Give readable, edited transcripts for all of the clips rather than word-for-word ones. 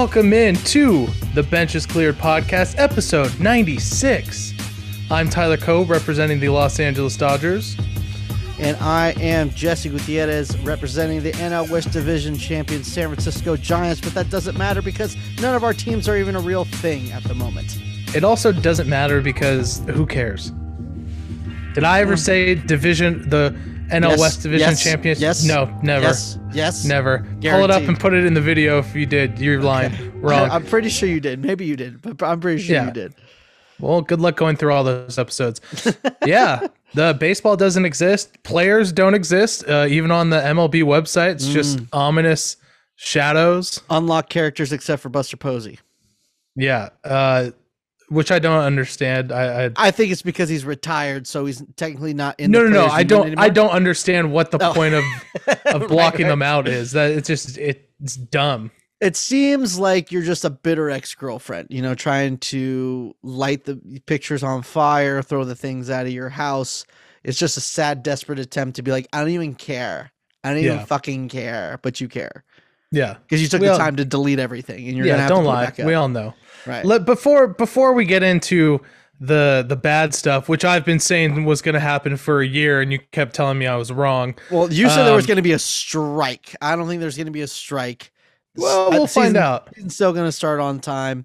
Welcome in to the Bench is Cleared podcast, episode 96. I'm Tyler Cobb, representing the Los Angeles Dodgers. And I am Jesse Gutierrez, representing the NL West Division champion San Francisco Giants, but that doesn't matter because none of our teams are even a real thing at the moment. It also doesn't matter because who cares? Did I ever say the NL West Division champions? Yes. No, never. Yes. Never. Guaranteed. Pull it up and put it in the video if you did. You're lying. Okay. Wrong. I'm pretty sure you did. Maybe you did, but I'm pretty sure you did. Well, good luck going through all those episodes. Yeah. The baseball doesn't exist. Players don't exist. Even on the MLB website, it's just ominous shadows. Unlocked characters except for Buster Posey. Yeah. Which I don't understand. I think it's because he's retired, so he's technically not in. No. I don't understand what the point of blocking them out is. That it's dumb. It seems like you're just a bitter ex-girlfriend, trying to light the pictures on fire, throw the things out of your house. It's just a sad, desperate attempt to be like, I don't even care. I don't even fucking care, but you care. Yeah, because you took the time to delete everything, and you're gonna have to go back up. We all know. Right. Before we get into the bad stuff, which I've been saying was going to happen for a year, and you kept telling me I was wrong. Well, you said there was going to be a strike. I don't think there's going to be a strike. Well, we'll find out. It's still going to start on time.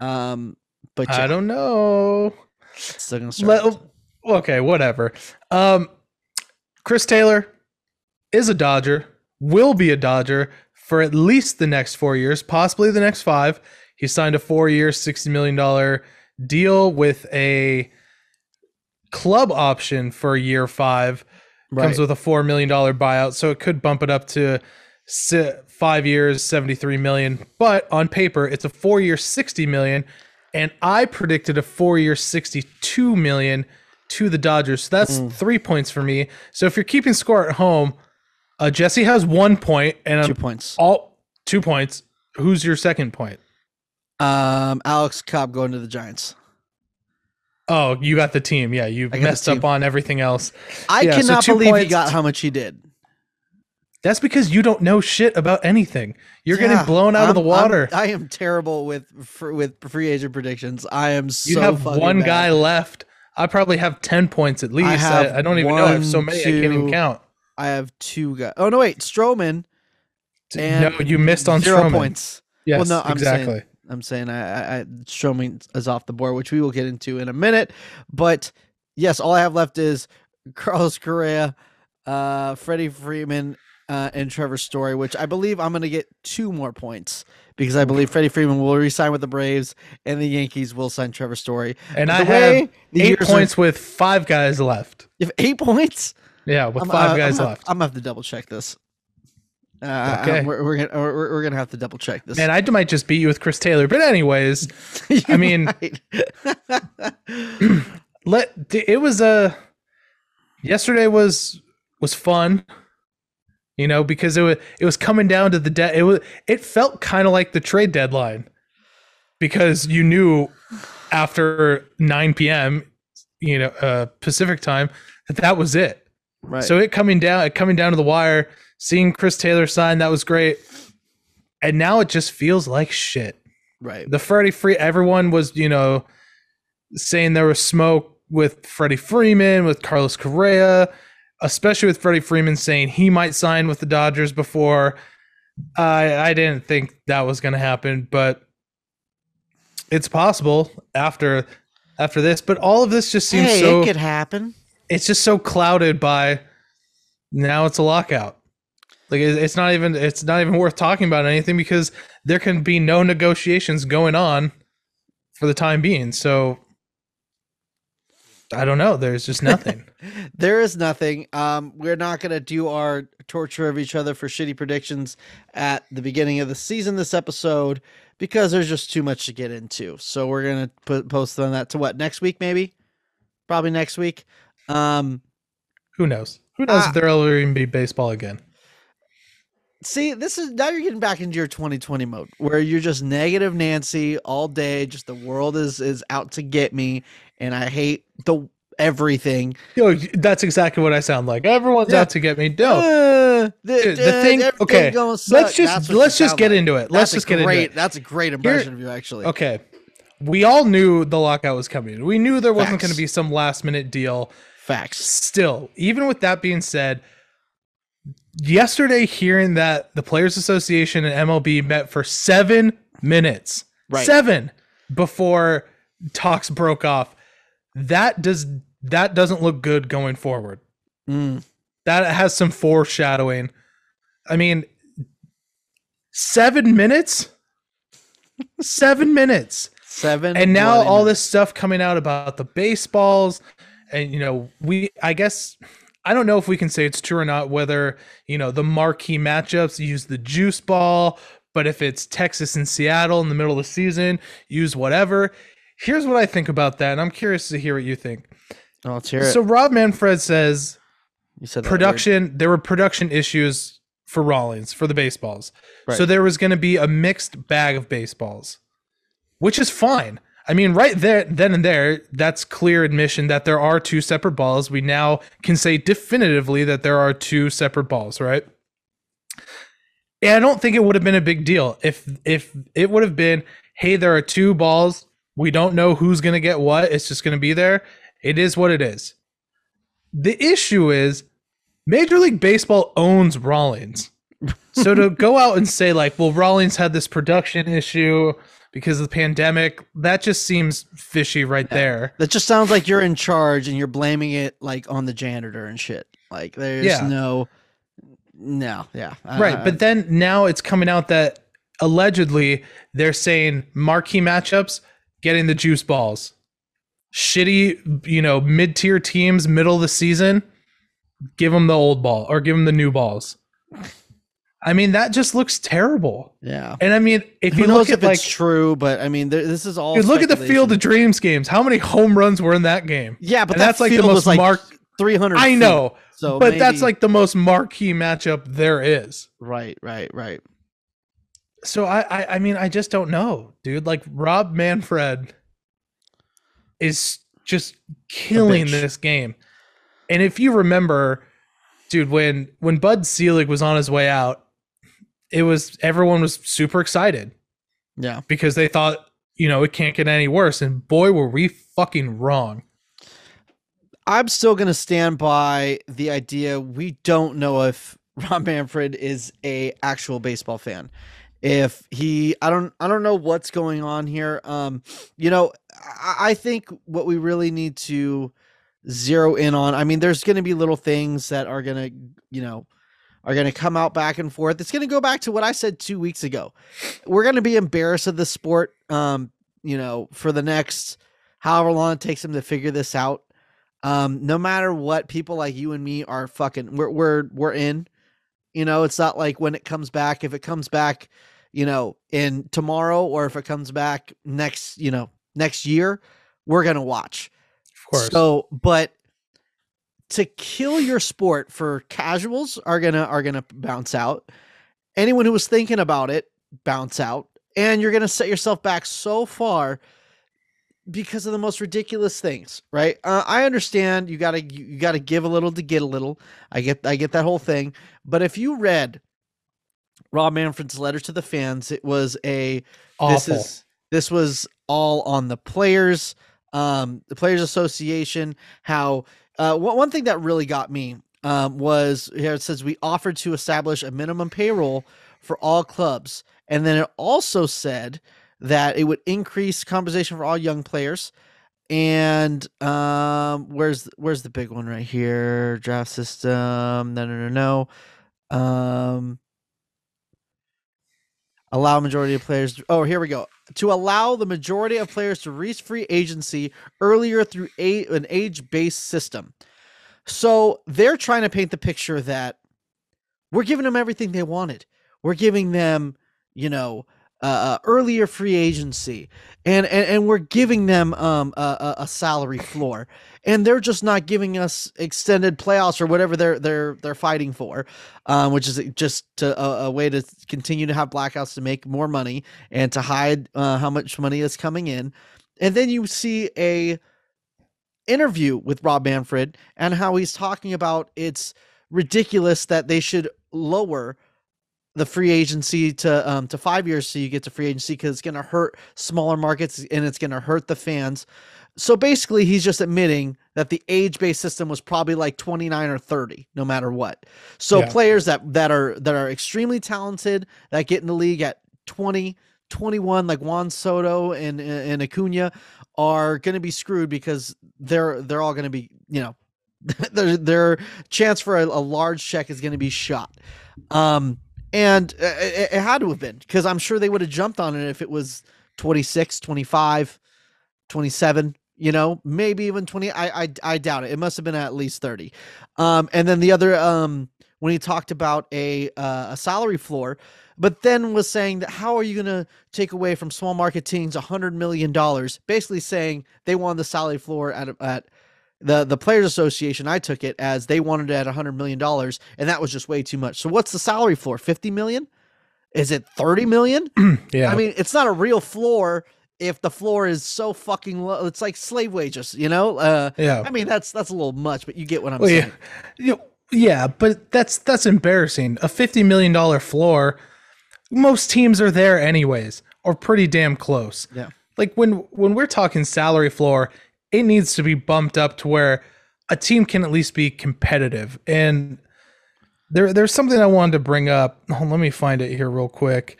But I don't know. It's still going to start. Okay, whatever. Chris Taylor is a Dodger, will be a Dodger for at least the next 4 years, possibly the next 5. He signed a 4-year, $60 million deal with a club option for year 5. Right. Comes with a $4 million buyout, so it could bump it up to 5 years, $73 million. But on paper, it's a 4-year, $60 million, and I predicted a 4-year, $62 million to the Dodgers. So that's 3 points for me. So if you're keeping score at home, Jesse has 1 point. And 2 points. 2 points. Who's your second point? Alex Cobb going to the Giants. Oh, you got the team. Yeah, you messed up on everything else. I cannot believe he got how much he did. That's because you don't know shit about anything. You're getting blown out of the water. I am terrible with free agent predictions. I am so You have one bad. Guy left. I probably have 10 points at least. I don't even know. I have so many. I can't even count. I have two guys. Oh, no, wait. Stroman. And no, you missed on Stroman. 0 points. Yes, well, no, exactly. I'm saying Stroman is off the board, which we will get into in a minute. But yes, all I have left is Carlos Correa, Freddie Freeman, and Trevor Story, which I believe I'm going to get 2 more points because I believe Freddie Freeman will re-sign with the Braves and the Yankees will sign Trevor Story. And I have 8 points with 5 guys left. You have 8 points? Yeah, with 5 guys left. I'm going to have to double check this. Okay. We're gonna have to double check this. Man, I might just beat you with Chris Taylor, but anyways, I mean, yesterday was fun, because it was coming down to the dead. It felt kind of like the trade deadline because you knew after 9 p.m., Pacific time, that was it. Right. So it coming down to the wire. Seeing Chris Taylor sign, that was great. And now it just feels like shit. Right. The Freddie Free, everyone was, saying there was smoke with Freddie Freeman, with Carlos Correa, especially with Freddie Freeman saying he might sign with the Dodgers before. I didn't think that was going to happen, but it's possible after this. But all of this just seems it could happen. It's just so clouded by now it's a lockout. Like it's not even worth talking about anything because there can be no negotiations going on for the time being. So I don't know. There's just nothing. There is nothing. We're not going to do our torture of each other for shitty predictions at the beginning of the season this episode because there's just too much to get into. So we're going to post on that to next week, maybe? Probably next week. Who knows? Who knows if there'll even be baseball again? See, this is now you're getting back into your 2020 mode where you're just negative Nancy all day. Just the world is out to get me. And I hate everything. Yo, that's exactly what I sound like. Everyone's out to get me. No, the thing. Okay, let's just get into it. That's a great impression of you, actually. Okay, we all knew the lockout was coming. We knew there wasn't going to be some last minute deal. Facts. Still, even with that being said, yesterday hearing that the Players Association and MLB met for 7 minutes, right? 7 before talks broke off. That doesn't look good going forward. That has some foreshadowing. I mean, 7 minutes, 7 minutes, 7. And now all this stuff coming out about the baseballs, and I guess I don't know if we can say it's true or not. Whether the marquee matchups use the juice ball, but if it's Texas and Seattle in the middle of the season, use whatever. Here's what I think about that, and I'm curious to hear what you think. I'll hear it. So Rob Manfred says, you said production. There were production issues for Rawlings for the baseballs, right? So there was going to be a mixed bag of baseballs, which is fine. I mean, right there, then and there, that's clear admission that there are two separate balls. We now can say definitively that there are two separate balls, right? And I don't think it would have been a big deal if it would have been, hey, there are two balls. We don't know who's going to get what. It's just going to be there. It is what it is. The issue is Major League Baseball owns Rawlings. So to go out and say like, well, Rawlings had this production issue because of the pandemic, that just seems fishy right there. That just sounds like you're in charge and you're blaming it like on the janitor and shit. Like there's right. But then now it's coming out that allegedly they're saying marquee matchups getting the juice balls, shitty, mid-tier teams, middle of the season, give them the old ball or give them the new balls. I mean, that just looks terrible. Yeah. And I mean, if you look at like, it's true, but I mean, this is all. You look at the Field of Dreams games. How many home runs were in that game? Yeah, but that's like the most marked 300. I know. So, but that's like the most marquee matchup there is. Right. So I mean, I just don't know, dude. Like Rob Manfred is just killing this game. And if you remember, dude, when Bud Selig was on his way out, everyone was super excited. Yeah. Because they thought, it can't get any worse. And boy, were we fucking wrong. I'm still going to stand by the idea. We don't know if Rob Manfred is an actual baseball fan. If he, I don't know what's going on here. I think what we really need to zero in on, I mean, there's going to be little things that are going to, are going to come out back and forth. It's going to go back to what I said 2 weeks ago. We're going to be embarrassed of the sport, for the next however long it takes them to figure this out. No matter what, people like you and me are fucking, we're in, it's not like when it comes back, if it comes back, in tomorrow, or if it comes back next, next year, we're going to watch. Of course. So, but to kill your sport for casuals are going to bounce out. Anyone who was thinking about it, bounce out. And you're going to set yourself back so far because of the most ridiculous things, right? I understand you gotta give a little to get a little. I get that whole thing. But if you read Rob Manfred's letter to the fans, it was awful. This was all on the players, the Players Association. How one thing that really got me was here it says we offered to establish a minimum payroll for all clubs, and then it also said that it would increase compensation for all young players. And where's the big one right here? Draft system. No. Allow majority of players. Oh, here we go. To allow the majority of players to reach free agency earlier through an age-based system. So they're trying to paint the picture that we're giving them everything they wanted. We're giving them, earlier free agency, and we're giving them a salary floor, and they're just not giving us extended playoffs or whatever they're fighting for, which is just a way to continue to have blackouts to make more money and to hide how much money is coming in. And then you see a interview with Rob Manfred and how he's talking about it's ridiculous that they should lower the free agency to 5 years so you get to free agency because it's going to hurt smaller markets and it's going to hurt the fans. So basically, he's just admitting that the age-based system was probably like 29 or 30, no matter what. So yeah, players that are extremely talented that get in the league at 20, 21, like Juan Soto and Acuna, are going to be screwed because they're all going to be, you know, their chance for a large check is going to be shot. And it had to have been, because I'm sure they would have jumped on it if it was 26, 25, 27, you know, maybe even 20. I doubt it. It must have been at least 30. And then the other, when he talked about a salary floor, but then was saying that how are you going to take away from small market teams $100 million, basically saying they wanted the salary floor at the Players Association. I took it as they wanted it at $100 million, and that was just way too much. So what's the salary floor? $50 million? Is it $30 million? Yeah. I mean, it's not a real floor if the floor is so fucking low. It's like slave wages, you know? Yeah. I mean, that's a little much, but you get what I'm saying. Yeah. Yeah, but that's embarrassing. A $50 million floor, most teams are there anyways, or pretty damn close. Yeah. Like when we're talking salary floor, it needs to be bumped up to where a team can at least be competitive. And there's something I wanted to bring up. Oh, let me find it here real quick.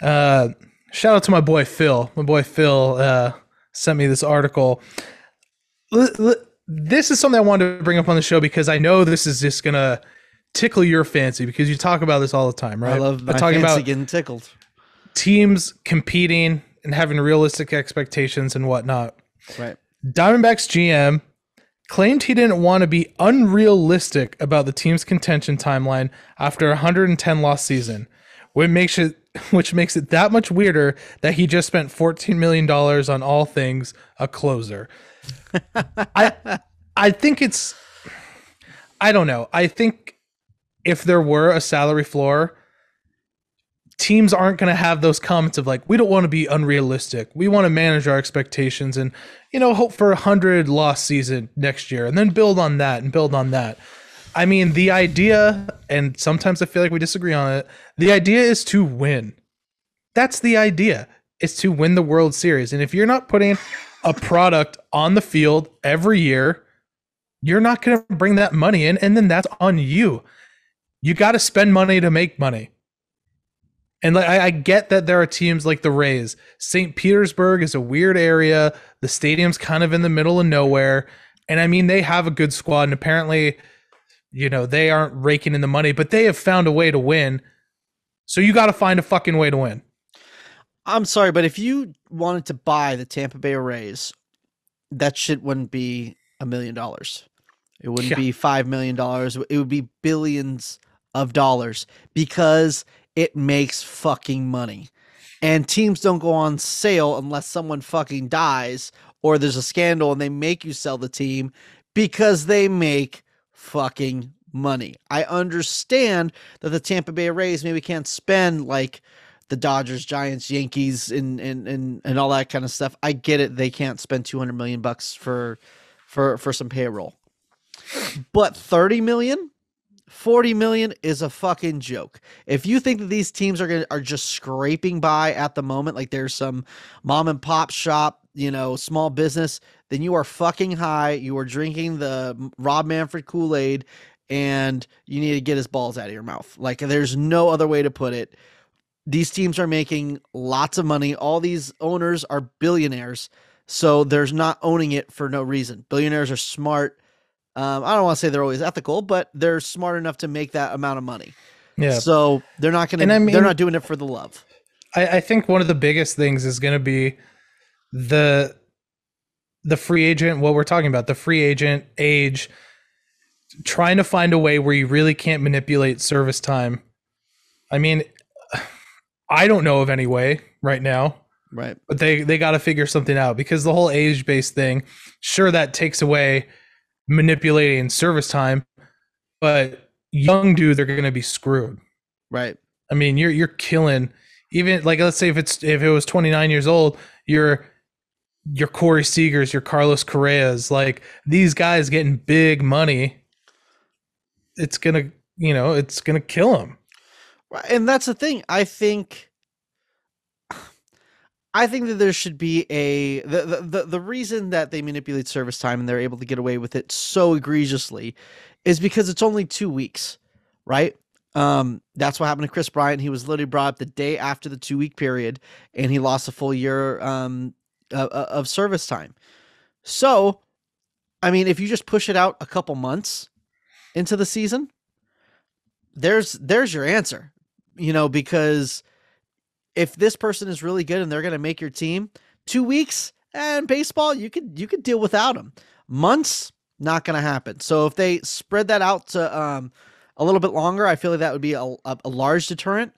Shout out to my boy Phil. My boy Phil sent me this article. This is something I wanted to bring up on the show because I know this is just going to tickle your fancy because you talk about this all the time, right? I love my fancy about getting tickled. Teams competing and having realistic expectations and whatnot. Right. Diamondbacks GM claimed he didn't want to be unrealistic about the team's contention timeline after a 110-loss season, which makes it that much weirder that he just spent $14 million on all things a closer. I think it's – I don't know. I think if there were a salary floor, teams aren't going to have those comments of like, we don't want to be unrealistic. We want to manage our expectations and, you know, hope for 100 loss season next year and then build on that and build on that. I mean, the idea, and sometimes I feel like we disagree on it, the idea is to win. That's the idea, is to win the World Series. And if you're not putting a product on the field every year, you're not going to bring that money in. And then that's on you. You got to spend money to make money. And like, I get that there are teams like the Rays. St. Petersburg is a weird area. The stadium's kind of in the middle of nowhere. And I mean, they have a good squad. And apparently, you know, they aren't raking in the money, but they have found a way to win. So you got to find a fucking way to win. I'm sorry, but if you wanted to buy the Tampa Bay Rays, that shit wouldn't be $1 million. It wouldn't be $5 million. It would be billions of dollars because it makes fucking money, and teams don't go on sale unless someone fucking dies or there's a scandal and they make you sell the team because they make fucking money. I understand that the Tampa Bay Rays maybe can't spend like the Dodgers, Giants, Yankees and all that kind of stuff. I get it. They can't spend $200 million for some payroll, but 30 million, 40 million is a fucking joke. If you think that these teams are just scraping by at the moment, like there's some mom and pop shop, you know, small business, then you are fucking high. You are drinking the Rob Manfred Kool-Aid, and you need to get his balls out of your mouth. Like there's no other way to put it. These teams are making lots of money. All these owners are billionaires, so there's not owning it for no reason. Billionaires are smart. I don't want to say they're always ethical, but they're smart enough to make that amount of money. Yeah. So they're not going to, I mean, they're not doing it for the love. I think one of the biggest things is going to be the free agent, what we're talking about, the free agent age, trying to find a way where you really can't manipulate service time. I mean, I don't know of any way right now. Right. But they got to figure something out because the whole age-based thing, sure, that takes away manipulating service time, but young dude, they're going to be screwed. Right. I mean, you're killing, even like, let's say if it was 29 years old, you're your Corey Seagers, your Carlos Correas, like these guys getting big money, it's going to, you know, it's going to kill them. And that's the thing. I think that there should be the reason that they manipulate service time and they're able to get away with it so egregiously is because it's only 2 weeks, right? That's what happened to Chris Bryant. He was literally brought up the day after the 2 week period and he lost a full year of service time. So, I mean, if you just push it out a couple months into the season, there's your answer, you know, because if this person is really good and they're going to make your team, 2 weeks and baseball, you could deal without them. Months, not going to happen. So if they spread that out to a little bit longer, I feel like that would be a large deterrent,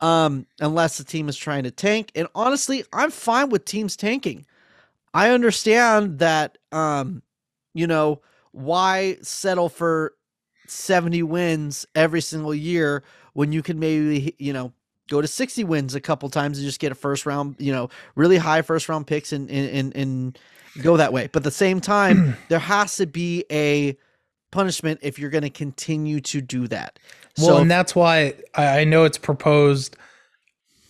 unless the team is trying to tank. And honestly, I'm fine with teams tanking. I understand that, you know, why settle for 70 wins every single year when you can maybe, you know, go to 60 wins a couple times and just get a first round, you know, really high first round picks and go that way. But at the same time, there has to be a punishment if you're going to continue to do that. Well, so, and that's why I know it's proposed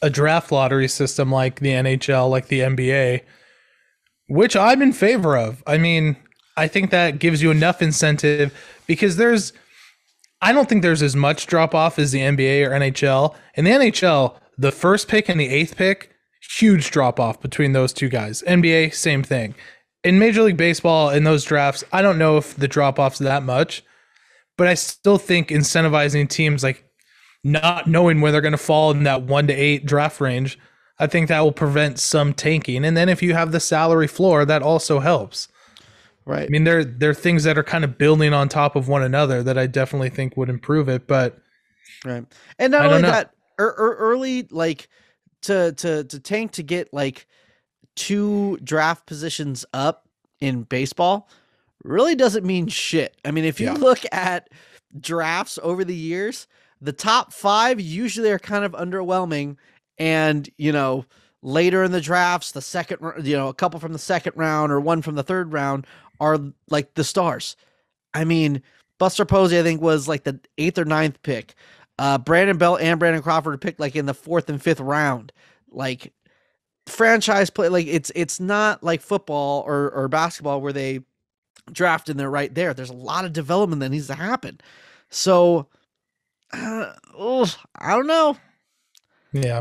a draft lottery system like the NHL, like the NBA, which I'm in favor of. I mean, I think that gives you enough incentive because I don't think there's as much drop off as the NBA or NHL. In the NHL, the first pick and the eighth pick, huge drop off between those two guys. NBA, same thing. In Major League Baseball, in those drafts, I don't know if the drop off's that much, but I still think incentivizing teams, like not knowing where they're going to fall in that 1 to 8 draft range, I think that will prevent some tanking. And then if you have the salary floor, that also helps. Right. I mean, there are things that are kind of building on top of one another that I definitely think would improve it, but right. And not only that, early, like to tank to get like 2 draft positions up in baseball really doesn't mean shit. I mean, if you look at drafts over the years, the top 5 usually are kind of underwhelming, and you know, later in the drafts, the second, you know, a couple from the second round or one from the third round are like the stars. I mean, Buster Posey, I think, was like the 8th or 9th pick. Brandon Belt and Brandon Crawford picked like in the 4th and 5th round. Like franchise play, like it's not like football or basketball where they draft and they're right there. There's a lot of development that needs to happen. So, I don't know. Yeah.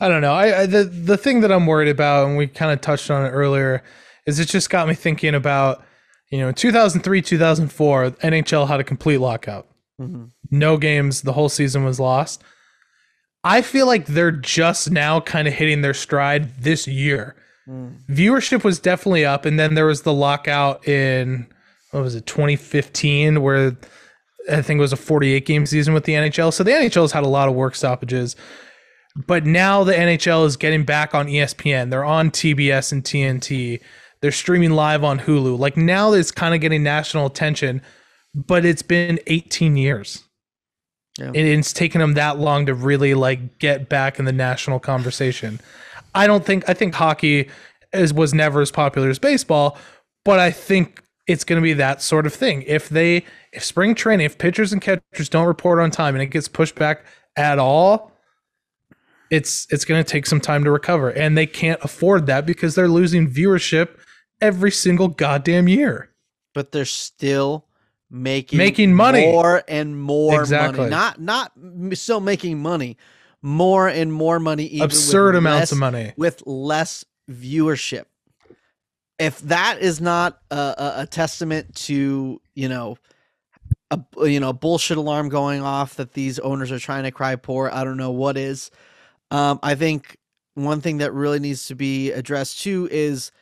I don't know. The thing that I'm worried about, and we kind of touched on it earlier, is it just got me thinking about, you know, in 2003, 2004, NHL had a complete lockout. Mm-hmm. No games. The whole season was lost. I feel like they're just now kind of hitting their stride this year. Mm. Viewership was definitely up. And then there was the lockout in, 2015, where I think it was a 48-game season with the NHL. So the NHL's had a lot of work stoppages. But now the NHL is getting back on ESPN. They're on TBS and TNT. They're streaming live on Hulu. Like now it's kind of getting national attention, but it's been 18 years. Yeah. And it's taken them that long to really like get back in the national conversation. I think hockey was never as popular as baseball, but I think it's going to be that sort of thing. If spring training, if pitchers and catchers don't report on time and it gets pushed back at all, it's going to take some time to recover, and they can't afford that because they're losing viewership every single goddamn year. But they're still making money, more and more money. Not still making money, more and more money. Even absurd amounts of money with less viewership. If that is not a testament to, you know, a bullshit alarm going off that these owners are trying to cry poor, I don't know what is. I think one thing that really needs to be addressed too is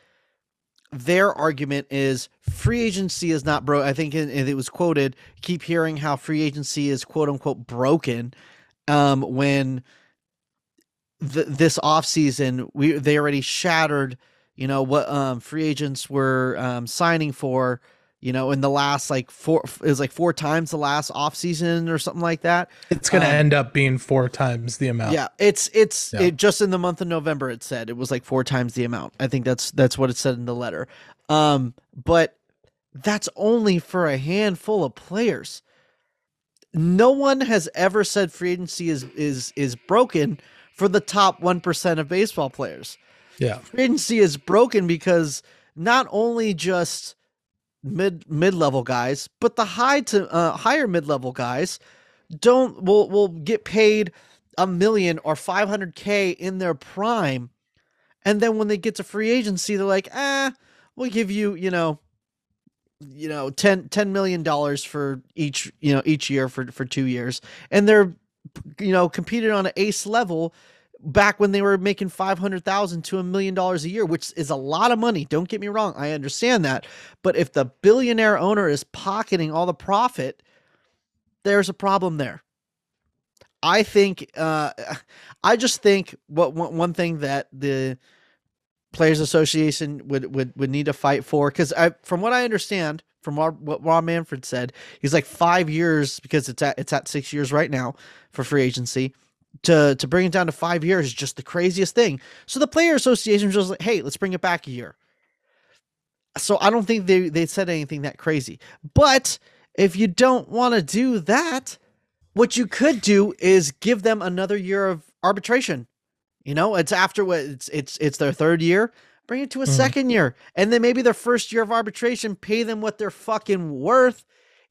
their argument is free agency is not broke. I think it was quoted, keep hearing how free agency is quote unquote broken. When this off season, they already shattered, you know, what free agents were signing for, you know, in the last like four times the last offseason or something like that. It's going to end up being 4 times the amount. Yeah, it just in the month of November, it said it was like 4 times the amount. I think that's what it said in the letter. But that's only for a handful of players. No one has ever said free agency is broken for the top 1% of baseball players. Yeah. Free agency is broken because not only just mid-level guys, but the higher mid-level guys will get paid $1 million or $500K in their prime, and then when they get to free agency, they're like, we'll give you, $10 million for each year for 2 years, and they're, competed on an ace level back when they were making $500,000 to $1 million a year, which is a lot of money. Don't get me wrong. I understand that. But if the billionaire owner is pocketing all the profit, there's a problem there. I think, I just think one thing that the Players Association would need to fight for, because from what I understand, from what Rob Manfred said, he's like 5 years, because it's at 6 years right now for free agency. To bring it down to 5 years is just the craziest thing. So the Player Association was just like, hey, let's bring it back a year. So I don't think they said anything that crazy. But if you don't want to do that, what you could do is give them another year of arbitration. It's after what it's their third year. Bring it to a second year, and then maybe their first year of arbitration, pay them what they're fucking worth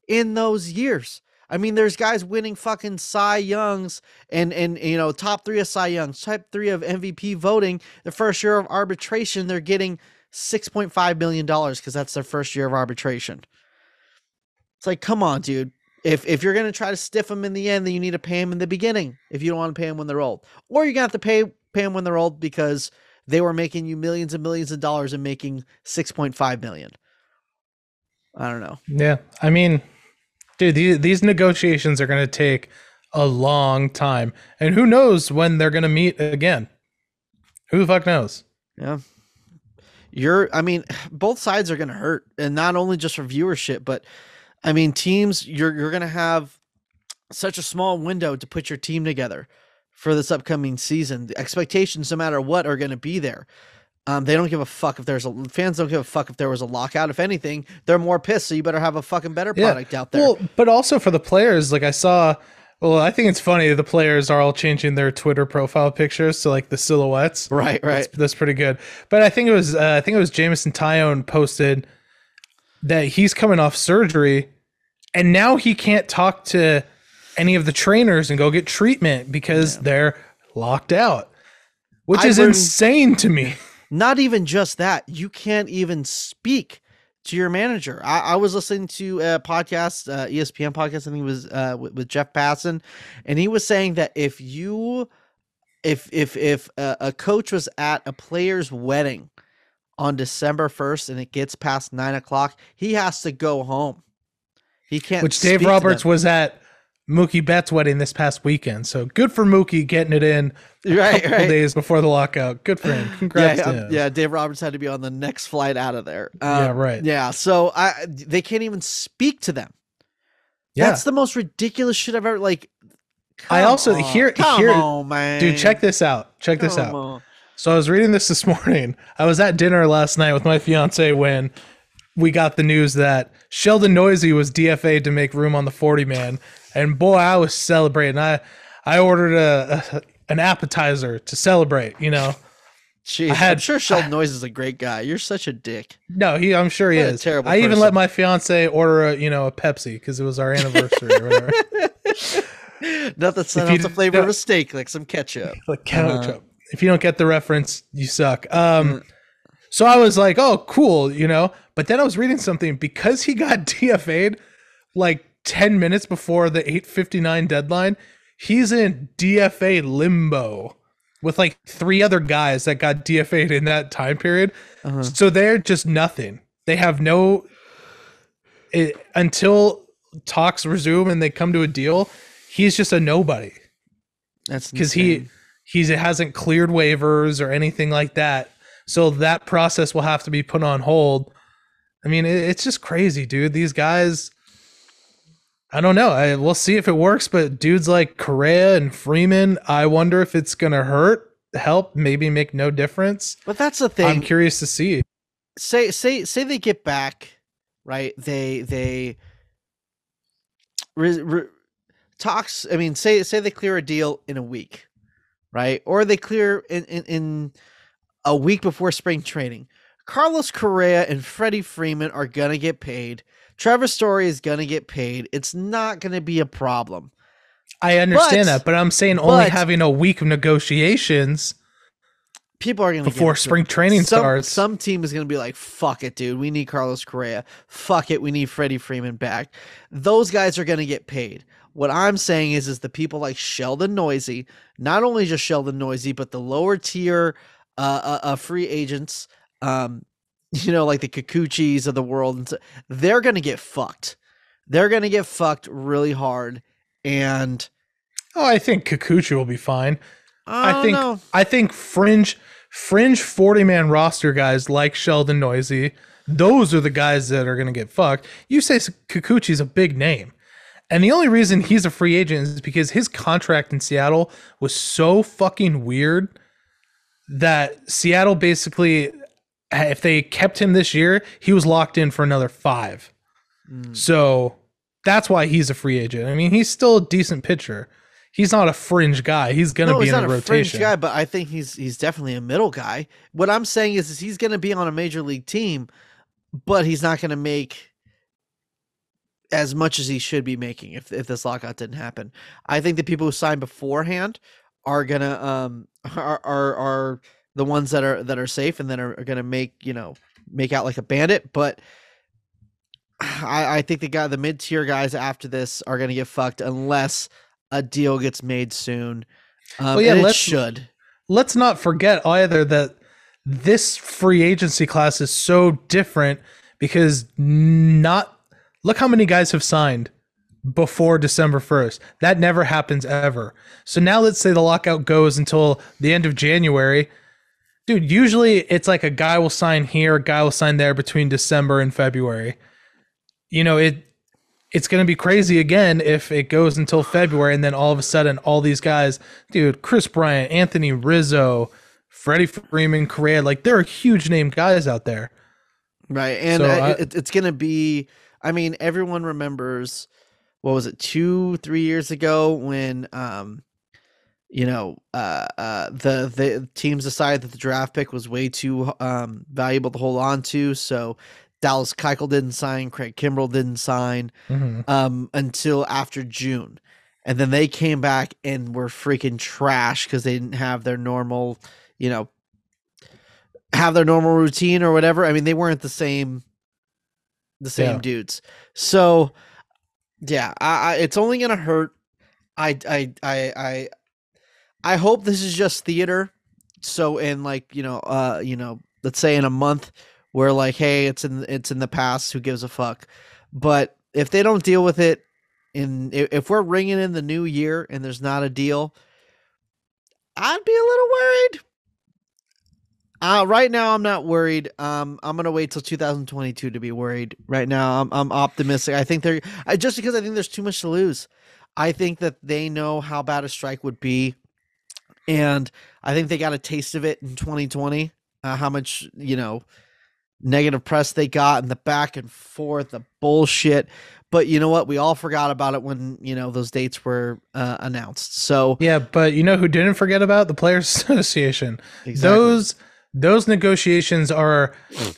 in those years. I mean, there's guys winning fucking Cy Youngs and top 3 of Cy Youngs, type 3 of MVP voting. The first year of arbitration, they're getting $6.5 million because that's their first year of arbitration. It's like, come on, dude. If you're going to try to stiff them in the end, then you need to pay them in the beginning if you don't want to pay them when they're old. Or you're going to have to pay them when they're old because they were making you millions and millions of dollars and making $6.5 million. I don't know. Yeah, I mean... Dude, these negotiations are going to take a long time, and who knows when they're going to meet again? Who the fuck knows? Yeah, both sides are going to hurt, and not only just for viewership, but I mean, teams. You're going to have such a small window to put your team together for this upcoming season. The expectations, no matter what, are going to be there. They don't give a fuck if fans don't give a fuck if there was a lockout. If anything, they're more pissed. So you better have a fucking better product out there. Well, but also for the players, like I think it's funny. The players are all changing their Twitter profile pictures to like the silhouettes. Right. That's pretty good. But I think it was, Jamison Tyone posted that he's coming off surgery and now he can't talk to any of the trainers and go get treatment because they're locked out, which is insane to me. Not even just that, you can't even speak to your manager. I was listening to a podcast, ESPN podcast, I think it was with Jeff Passan, and he was saying that if a coach was at a player's wedding on December 1st and it gets past 9 o'clock, he has to go home. He can't. Which Dave Roberts was at Mookie Betts' wedding this past weekend. So good for Mookie getting it in a couple days before the lockout. Good for him. Congrats to him. Yeah, Dave Roberts had to be on the next flight out of there. Yeah, so they can't even speak to them. Yeah. That's the most ridiculous shit I've ever, like, come on, man. Dude, check this out. So I was reading this morning. I was at dinner last night with my fiance when we got the news that Sheldon Neuse was DFA'd to make room on the 40-man. And boy, I was celebrating. I ordered an appetizer to celebrate. Jeez, I'm sure Sheldon Neuse is a great guy. You're such a dick. No, I'm sure he is. Terrible. I even let my fiance order a Pepsi because it was our anniversary. Or whatever. Not that it's the flavor of a steak, like some ketchup. Like ketchup. If you don't get the reference, you suck. So I was like, oh, cool, But then I was reading something because he got DFA'd, like. 10 minutes before the 8:59 deadline, he's in DFA limbo with like 3 other guys that got DFA'd in that time period. So they're just nothing. They have until talks resume and they come to a deal. He's just a nobody. That's because he hasn't cleared waivers or anything like that. So that process will have to be put on hold I mean, it's just crazy, dude. These guys, I don't know. We'll see if it works, but dudes like Correa and Freeman, I wonder if it's going to hurt, help, maybe make no difference. But that's the thing. I'm curious to see. Say they get back, right? They I mean, say they clear a deal in a week, right? Or they clear in a week before spring training. Carlos Correa and Freddie Freeman are going to get paid. Trevor Story is going to get paid. It's not going to be a problem. I understand that, but I'm saying only having a week of negotiations. People are going to before spring training starts. Some team is going to be like, fuck it, dude. We need Carlos Correa. Fuck it. We need Freddie Freeman back. Those guys are going to get paid. What I'm saying is the people like Sheldon Neuse, not only just Sheldon Neuse, but the lower tier free agents, you know, like the Kikuchis of the world, and so, they're going to get fucked. They're going to get fucked really hard. And I think Kikuchi will be fine. I don't know. I think fringe 40-man roster guys like Sheldon Neuse, those are the guys that are going to get fucked. You say Kikuchi's a big name. And the only reason he's a free agent is because his contract in Seattle was so fucking weird that Seattle basically, if they kept him this year, he was locked in for another 5. So that's why he's a free agent. I mean, he's still a decent pitcher. He's not a fringe guy. He's going to be in the rotation. No, he's not a fringe guy, but I think he's definitely a middle guy. What I'm saying is he's going to be on a major league team, but he's not going to make as much as he should be making if this lockout didn't happen. I think the people who signed beforehand are going to are the ones that are safe and that are going to make out like a bandit, but I think the mid-tier guys after this are going to get fucked unless a deal gets made soon. Let's not forget either that this free agency class is so different because look how many guys have signed before December 1st. That never happens ever. So now let's say the lockout goes until the end of January. Dude, usually it's like a guy will sign here, a guy will sign there between December and February. You know, it's going to be crazy again if it goes until February and then all of a sudden all these guys, dude, Chris Bryant, Anthony Rizzo, Freddie Freeman, Correa, like there are huge name guys out there. Right. And so it's going to be, I mean, everyone remembers, what was it, 2-3 years ago when, the teams decided that the draft pick was way too valuable to hold on to. So Dallas Keuchel didn't sign. Craig Kimbrell didn't sign until after June. And then they came back and were freaking trash because they didn't have their normal, routine or whatever. I mean, they weren't the same dudes. So yeah, it's only going to hurt. I hope this is just theater. So in let's say in a month, we're like, hey, it's in the past. Who gives a fuck? But if they don't deal with it, and if we're ringing in the new year and there's not a deal, I'd be a little worried. Right now, I'm not worried. I'm gonna wait till 2022 to be worried. Right now, I'm optimistic. I think I think there's too much to lose. I think that they know how bad a strike would be, and I think they got a taste of it in 2020. How much negative press they got and the back and forth, the bullshit. But you know what? We all forgot about it when, those dates were announced. So yeah, but you know who didn't forget about? The Players Association. Exactly. Those negotiations are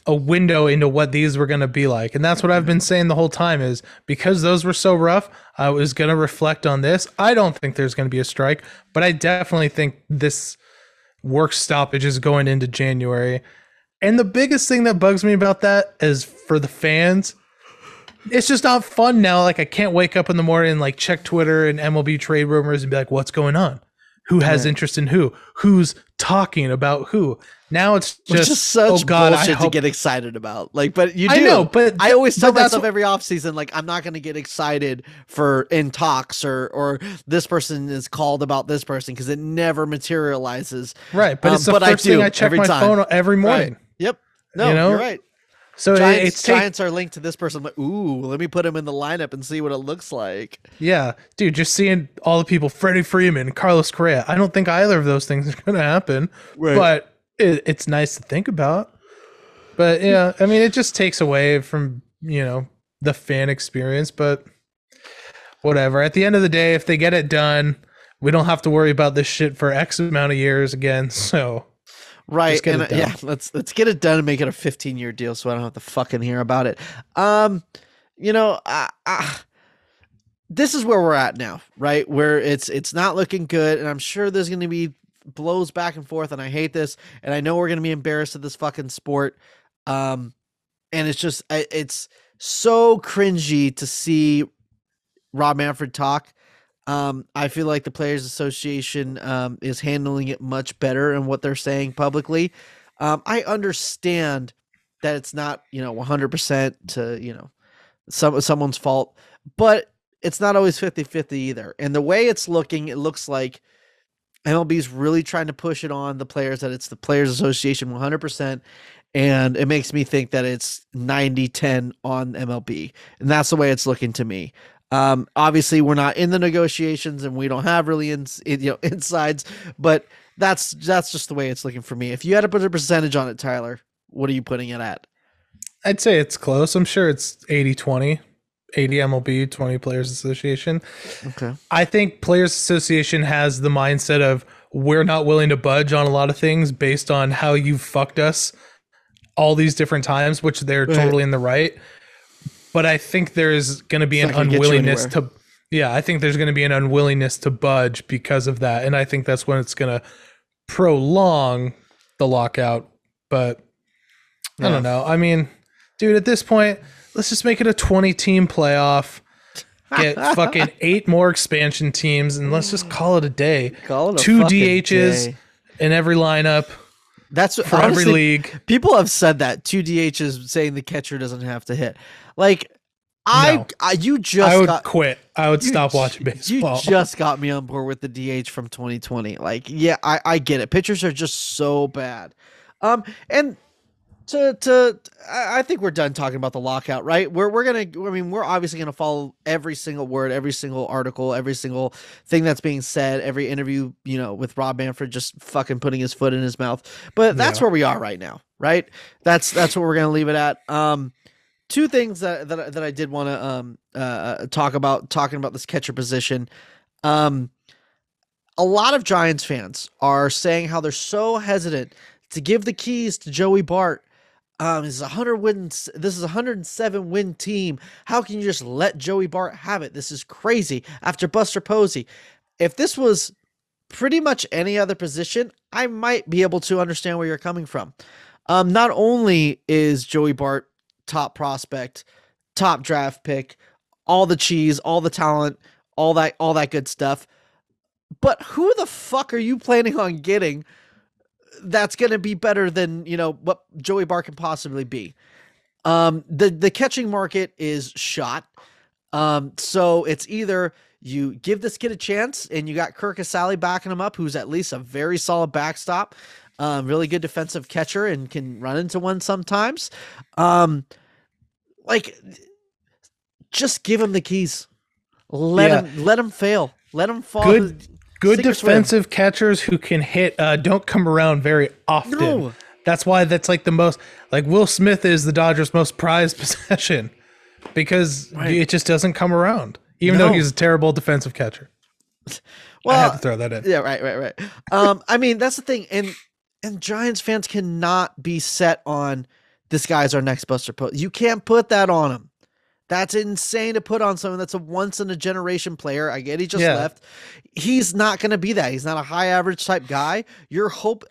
a window into what these were going to be like. And that's what I've been saying the whole time is because those were so rough, I was going to reflect on this. I don't think there's going to be a strike, but I definitely think this work stoppage is going into January. And the biggest thing that bugs me about that is for the fans, it's just not fun now. Like I can't wake up in the morning and like check Twitter and MLB trade rumors and be like, what's going on? Who has interest in who? Who's talking about who? Now it's just such bullshit to get excited about. Like, but you do. I know, but I always tell myself every offseason, like, I'm not going to get excited for in talks or this person is called about this person because it never materializes. Right, but it's the first thing I check my phone every morning. Right. Yep. No, you're right. So Giants are linked to this person. Like, ooh, let me put him in the lineup and see what it looks like. Yeah, dude, just seeing all the people, Freddie Freeman, Carlos Correa. I don't think either of those things are going to happen, right. But it's nice to think about. But yeah, I mean, it just takes away from, you know, the fan experience. But whatever. At the end of the day, if they get it done, we don't have to worry about this shit for X amount of years again. So. Right, and yeah, let's get it done and make it a 15-year deal, so I don't have to fucking hear about it. You know, this is where we're at now, right? Where it's not looking good, and I'm sure there's going to be blows back and forth, and I hate this, and I know we're going to be embarrassed of this fucking sport. And it's just it's so cringy to see Rob Manfred talk. I feel like the Players Association is handling it much better in what they're saying publicly. I understand that it's not, you know, 100% to, you know, someone's fault, but it's not always 50-50 either. And the way it's looking, it looks like MLB's really trying to push it on the players that it's the Players Association 100%. And it makes me think that it's 90-10 on MLB. And that's the way it's looking to me. Obviously we're not in the negotiations and we don't have really insides, but that's just the way it's looking for me. If you had to put a percentage on it, Tyler, what are you putting it at? I'd say it's close. I'm sure it's 80-20, 80 MLB, 20 Players Association. Okay. I think Players Association has the mindset of we're not willing to budge on a lot of things based on how you've fucked us all these different times, which they're totally in the right. But I think there's going to be an unwillingness to, yeah, I think there's going to be an unwillingness to budge because of that. And I think that's when it's going to prolong the lockout. But yeah. I don't know. I mean, dude, at this point, let's just make it a 20-team playoff, get fucking 8 more expansion teams, and let's just call it a day. Call it a 2 DHs day. In every lineup. That's for honestly, every league. People have said that 2 DHs saying the catcher doesn't have to hit. Like I would quit. I would stop watching baseball. You just got me on board with the DH from 2020. Like, yeah, I get it. Pitchers are just so bad. And I think we're done talking about the lockout, right? We're obviously going to follow every single word, every single article, every single thing that's being said, every interview, you know, with Rob Manfred just fucking putting his foot in his mouth. But that's where we are right now, right? That's what we're going to leave it at. Two things that I did want to talk about this catcher position. A lot of Giants fans are saying how they're so hesitant to give the keys to Joey Bart. This is a 107-win team. How can you just let Joey Bart have it? This is crazy. After Buster Posey, if this was pretty much any other position, I might be able to understand where you're coming from. Not only is Joey Bart top prospect, top draft pick, all the cheese, all the talent, all that good stuff, but who the fuck are you planning on getting that's going to be better than, you know, what Joey Bart can possibly be? The catching market is shot. So it's either you give this kid a chance, and you got Kirk Asale backing him up, who's at least a very solid backstop, really good defensive catcher and can run into one sometimes. Like, just give him the keys. Let him fail. Let him fall. Good defensive catchers who can hit don't come around very often. No. That's why that's like the most, like Will Smith is the Dodgers' most prized possession because it just doesn't come around, even though he's a terrible defensive catcher. Well, I had to throw that in. Yeah, right. I mean, that's the thing. And Giants fans cannot be set on this guy's our next Buster Posey. You can't put that on him. That's insane to put on someone that's a once-in-a-generation player. I get he just left. He's not going to be that. He's not a high-average type guy. You're hoping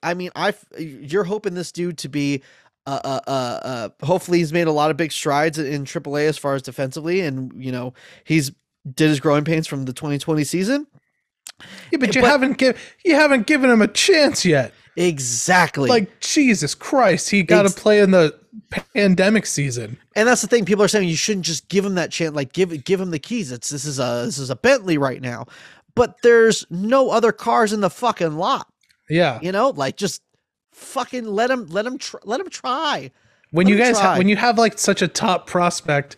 this dude to be hopefully he's made a lot of big strides in AAA as far as defensively, and, you know, he's did his growing pains from the 2020 season. Yeah, but you haven't given him a chance yet. Exactly. Like, Jesus Christ, he got to play in the pandemic season. And that's the thing, people are saying you shouldn't just give him that chance, like give him the keys. This is a Bentley right now. But there's no other cars in the fucking lot. Yeah. You know, like, just fucking let him try. When you guys, when you have like such a top prospect,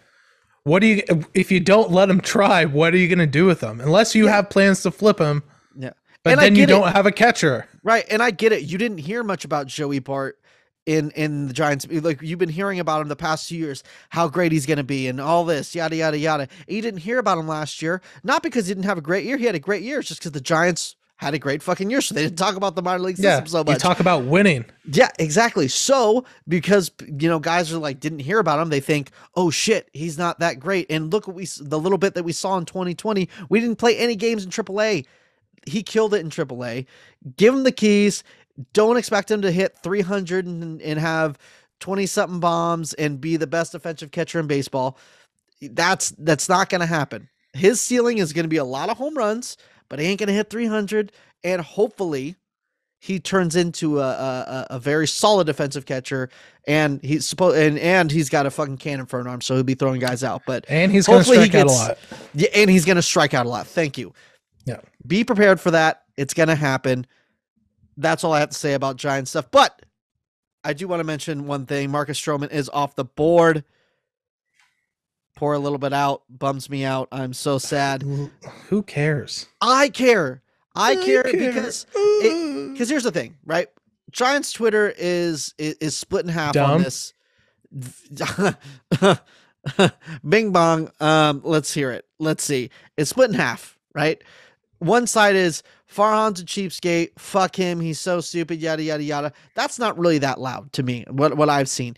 what do you, if you don't let him try, what are you going to do with him? Unless you have plans to flip him. Yeah. But then you don't have a catcher. Right. And I get it. You didn't hear much about Joey Bart in the Giants. Like, you've been hearing about him the past 2 years, how great he's going to be and all this, yada, yada, yada. And you didn't hear about him last year, not because he didn't have a great year. He had a great year. It's just because the Giants had a great fucking year. So they didn't talk about the minor league system so much. You talk about winning. Yeah, exactly. So because, you know, guys are like, didn't hear about him, they think, oh shit, he's not that great. And look what we, the little bit that we saw in 2020, we didn't play any games in AAA. He killed it in AAA. Give him the keys. Don't expect him to hit 300 and have 20 something bombs and be the best offensive catcher in baseball. That's not going to happen. His ceiling is going to be a lot of home runs, but he ain't going to hit 300. And hopefully he turns into a very solid defensive catcher, and he's supposed, and he's got a fucking cannon for an arm. So he'll be throwing guys out, but and he's going to strike out a lot. Yeah. And he's going to strike out a lot. Thank you. Yeah. Be prepared for that. It's going to happen. That's all I have to say about Giants stuff. But I do want to mention one thing. Marcus Stroman is off the board. Pour a little bit out. Bums me out. I'm so sad. Who cares? I care. I care. Because here's the thing, right? Giants Twitter is split in half on this. Bing bong. Let's hear it. Let's see. It's split in half, right? One side is Farhan's a cheapskate. Fuck him. He's so stupid. Yada, yada, yada. That's not really that loud to me. What I've seen.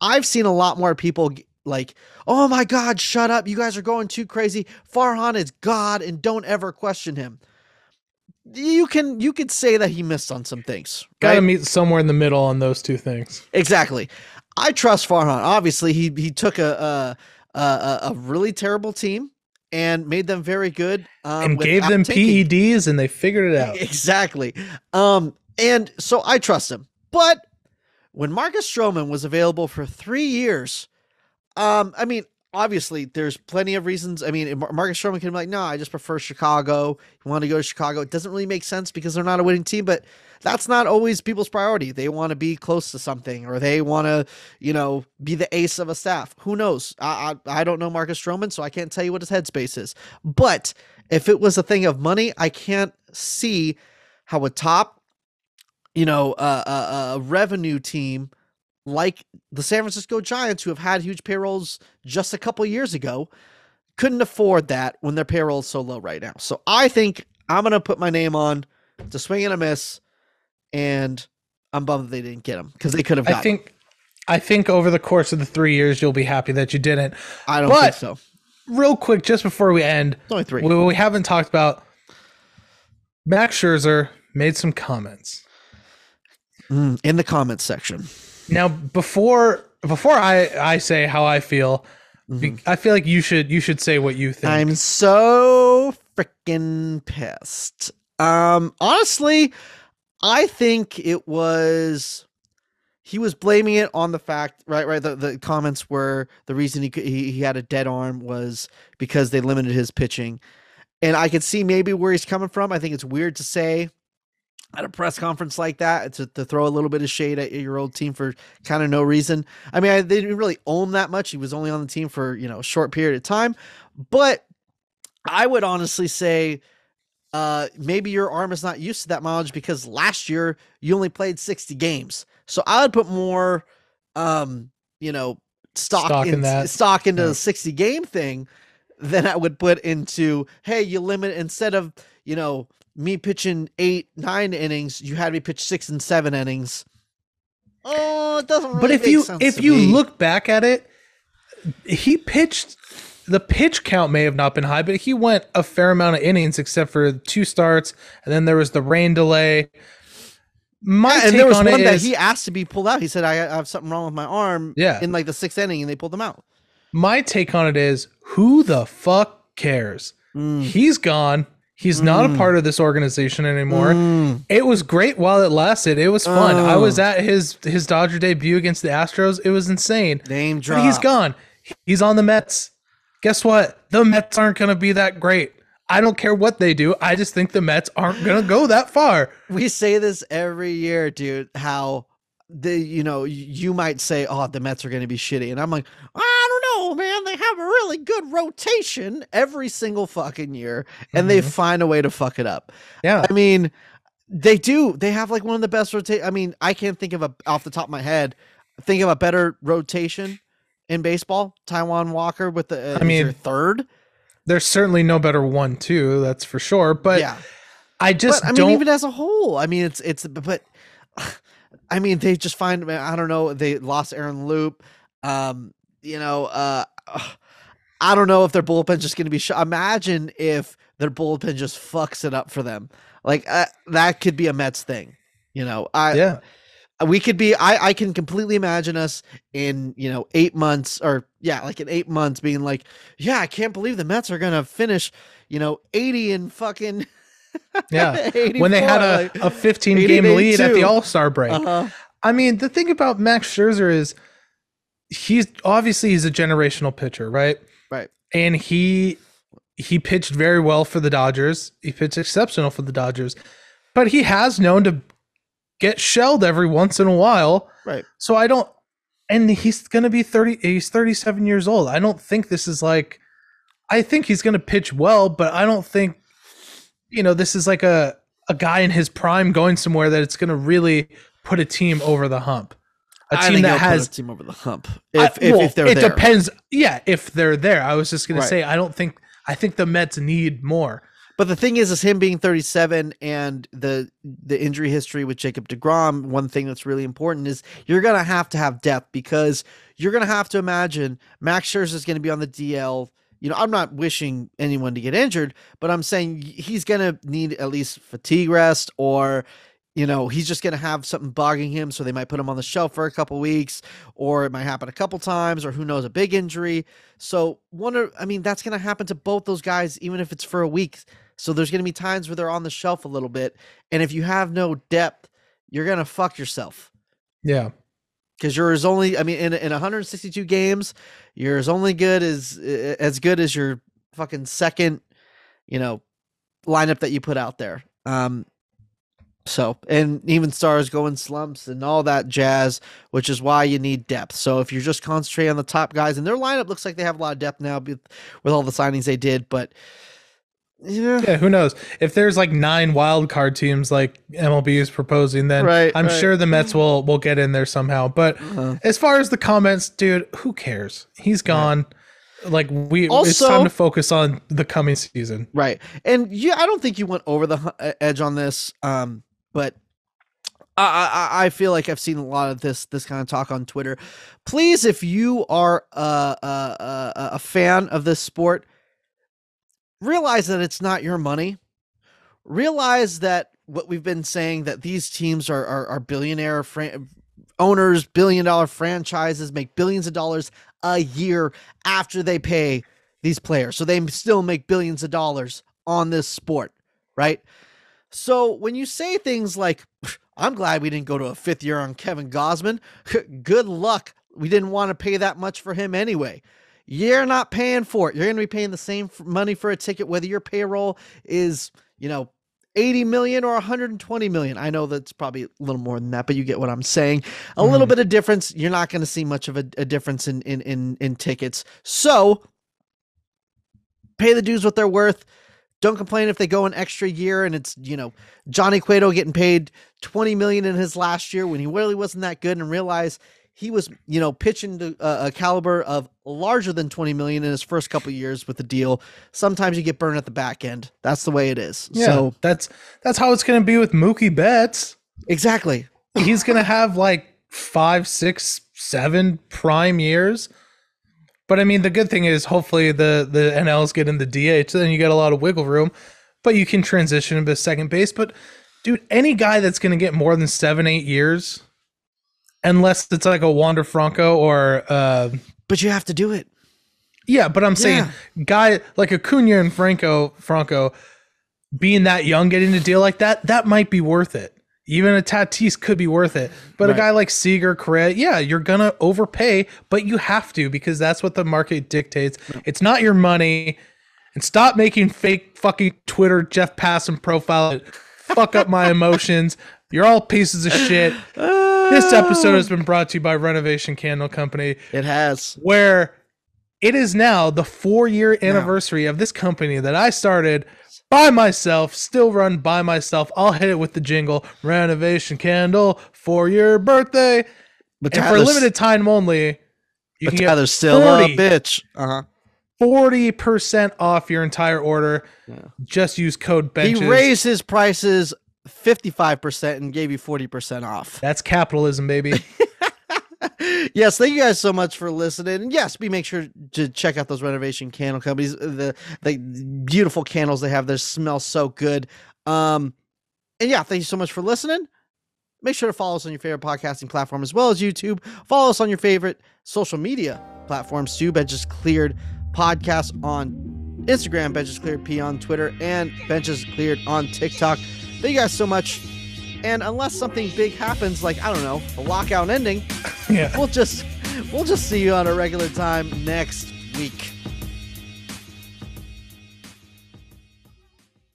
I've seen a lot more people like, oh my God, shut up. You guys are going too crazy. Farhan is God and don't ever question him. You could say that he missed on some things. Right? Gotta meet somewhere in the middle on those two things. Exactly. I trust Farhan. Obviously he took a really terrible team and made them very good, and gave them PEDs and they figured it out. Exactly. And so I trust him, but when Marcus Stroman was available for 3 years, I mean, obviously there's plenty of reasons. I mean, Marcus Stroman can be like, no, I just prefer Chicago. You want to go to Chicago. It doesn't really make sense because they're not a winning team, but that's not always people's priority. They want to be close to something, or they want to, you know, be the ace of a staff. Who knows? I don't know Marcus Stroman, so I can't tell you what his headspace is, but if it was a thing of money, I can't see how a top, you know, a revenue team like the San Francisco Giants, who have had huge payrolls just a couple years ago, couldn't afford that when their payroll is so low right now. So I think I'm going to put my name on to swing and a miss, and I'm bummed they didn't get him because they could have gotten him. I think over the course of the 3 years, you'll be happy that you didn't. I don't think so. Real quick, just before we end, it's only three. We haven't talked about Max Scherzer made some comments in the comments section. Now, before I say how I feel, I feel like you should say what you think. I'm so freaking pissed. Honestly, I think it was, he was blaming it on the fact, right? The comments were the reason he had a dead arm was because they limited his pitching. And I could see maybe where he's coming from. I think it's weird to say at a press conference like that to throw a little bit of shade at your old team for kind of no reason. I mean, they didn't really own that much. He was only on the team for, you know, a short period of time, but I would honestly say, maybe your arm is not used to that mileage because last year you only played 60 games. So I would put more, you know, stock into the 60 game thing than I would put into, hey, you limit instead of, you know, me pitching 8-9 innings, you had me pitch 6 and 7 innings. Oh, it doesn't really but if make you sense if you me. Look back at it, he pitched, the pitch count may have not been high, but he went a fair amount of innings except for 2 starts, and then there was the rain delay. And there was one that he asked to be pulled out. He said, I have something wrong with my arm in like the 6th inning, and they pulled him out. My take on it is, who the fuck cares? He's gone. He's not a part of this organization anymore. It was great while it lasted. It was fun. I was at his Dodger debut against the Astros. It was insane. Name drop. But he's gone. He's on the Mets. Guess what? The Mets aren't going to be that great. I don't care what they do. I just think the Mets aren't going to go that far. We say this every year, dude, how you might say, oh, the Mets are going to be shitty. And I'm like, I don't know, man. They have a really good rotation every single fucking year, and they find a way to fuck it up. Yeah. I mean, they do. They have like one of the best rotation. I mean, I can't think of a, off the top of my head, think of a better rotation in baseball. Taiwan Walker with the I mean, third. There's certainly no better 1-2. That's for sure. But yeah. I just don't mean, even as a whole. I mean, it's, but I mean, they just find, I don't know. They lost Aaron Loop. I don't know if their bullpen just going to be imagine if their bullpen just fucks it up for them. Like that could be a Mets thing. You know, we could be, I can completely imagine us in, 8 months or like in 8 months being like, yeah, I can't believe the Mets are going to finish, 80 and fucking yeah, when they had a 15-game lead at the All-Star break. I mean, the thing about Max Scherzer is he's obviously a generational pitcher, right? Right. And he pitched very well for the Dodgers. He pitched exceptional for the Dodgers. But he has known to get shelled every once in a while. Right. So I don't – and he's going to be 30 – he's 37 years old. I don't think this is like – I think he's going to pitch well, but I don't think – this is like a guy in his prime going somewhere that it's going to really put a team over the hump. A team that has a team over the hump. If they're there. It depends. Yeah. If they're there, I was just going to say, I think the Mets need more. But the thing is him being 37 and the injury history with Jacob deGrom, one thing that's really important is you're going to have depth because you're going to have to imagine Max Scherzer is going to be on the DL. I'm not wishing anyone to get injured, but I'm saying he's going to need at least fatigue rest or, he's just going to have something bogging him. So they might put him on the shelf for a couple weeks or it might happen a couple times or who knows, a big injury. So that's going to happen to both those guys, even if it's for a week. So there's going to be times where they're on the shelf a little bit. And if you have no depth, you're going to fuck yourself. Yeah. Because you're as only, in 162 games, you're as only good as your fucking second, lineup that you put out there. And even stars go in slumps and all that jazz, which is why you need depth. So if you're just concentrating on the top guys, and their lineup looks like they have a lot of depth now with all the signings they did, but yeah, who knows if there's like 9 wild card teams like MLB is proposing, then I'm sure the Mets will get in there somehow. But as far as the comments, dude, who cares? He's gone. Yeah. It's time to focus on the coming season. Right. And I don't think you went over the edge on this. But I feel like I've seen a lot of this kind of talk on Twitter. Please, if you are a fan of this sport, realize that it's not your money. Realize that what we've been saying, that these teams are billionaire owners, billion-dollar franchises, make billions of dollars a year after they pay these players. So they still make billions of dollars on this sport, right? So when you say things like, I'm glad we didn't go to a 5th year on Kevin Gausman. Good luck. We didn't want to pay that much for him anyway. You're not paying for it. You're going to be paying the same money for a ticket, whether your payroll is, $80 million or 120 million. I know that's probably a little more than that, but you get what I'm saying. A little bit of difference. You're not going to see much of a difference in tickets. So pay the dues what they're worth. Don't complain if they go an extra year and it's, Johnny Cueto getting paid 20 million in his last year when he really wasn't that good, and realize he was, pitching to a caliber of larger than 20 million in his first couple of years with the deal. Sometimes you get burned at the back end. That's the way it is. Yeah, so that's how it's going to be with Mookie Betts. Exactly. He's going to have like 5, 6, 7 prime years. But the good thing is hopefully the NLs get in the DH. So then you get a lot of wiggle room, but you can transition into second base. But dude, any guy that's going to get more than 7, 8 years, unless it's like a Wander Franco or... but you have to do it. Yeah, but I'm saying guy like Acuna and Franco being that young, getting a deal like that might be worth it. Even a Tatis could be worth it. But a guy like Seager, Correa, you're going to overpay, but you have to because that's what the market dictates. It's not your money. And stop making fake fucking Twitter Jeff Passan profile. Fuck up my emotions. You're all pieces of shit. This episode has been brought to you by Renovation Candle Company. It has. Where it is now the 4-year anniversary of this company that I started by myself, still run by myself. I'll hit it with the jingle, Renovation Candle for your birthday. But and for a limited time only, you can get still 40, a bitch. 40% off your entire order. Yeah. Just use code BENCHES. He raised his prices 55% and gave you 40% off. That's capitalism, baby. Yes, thank you guys so much for listening. And yes, be make sure to check out those Renovation Candle Companies. The beautiful candles they have. They smell so good. And yeah, thank you so much for listening. Make sure to follow us on your favorite podcasting platform as well as YouTube. Follow us on your favorite social media platforms too. Benches Cleared Podcast on Instagram, Benches Cleared P on Twitter, and Benches Cleared on TikTok. Thank you guys so much. And unless something big happens, like, I don't know, a lockout ending, we'll just see you on a regular time next week.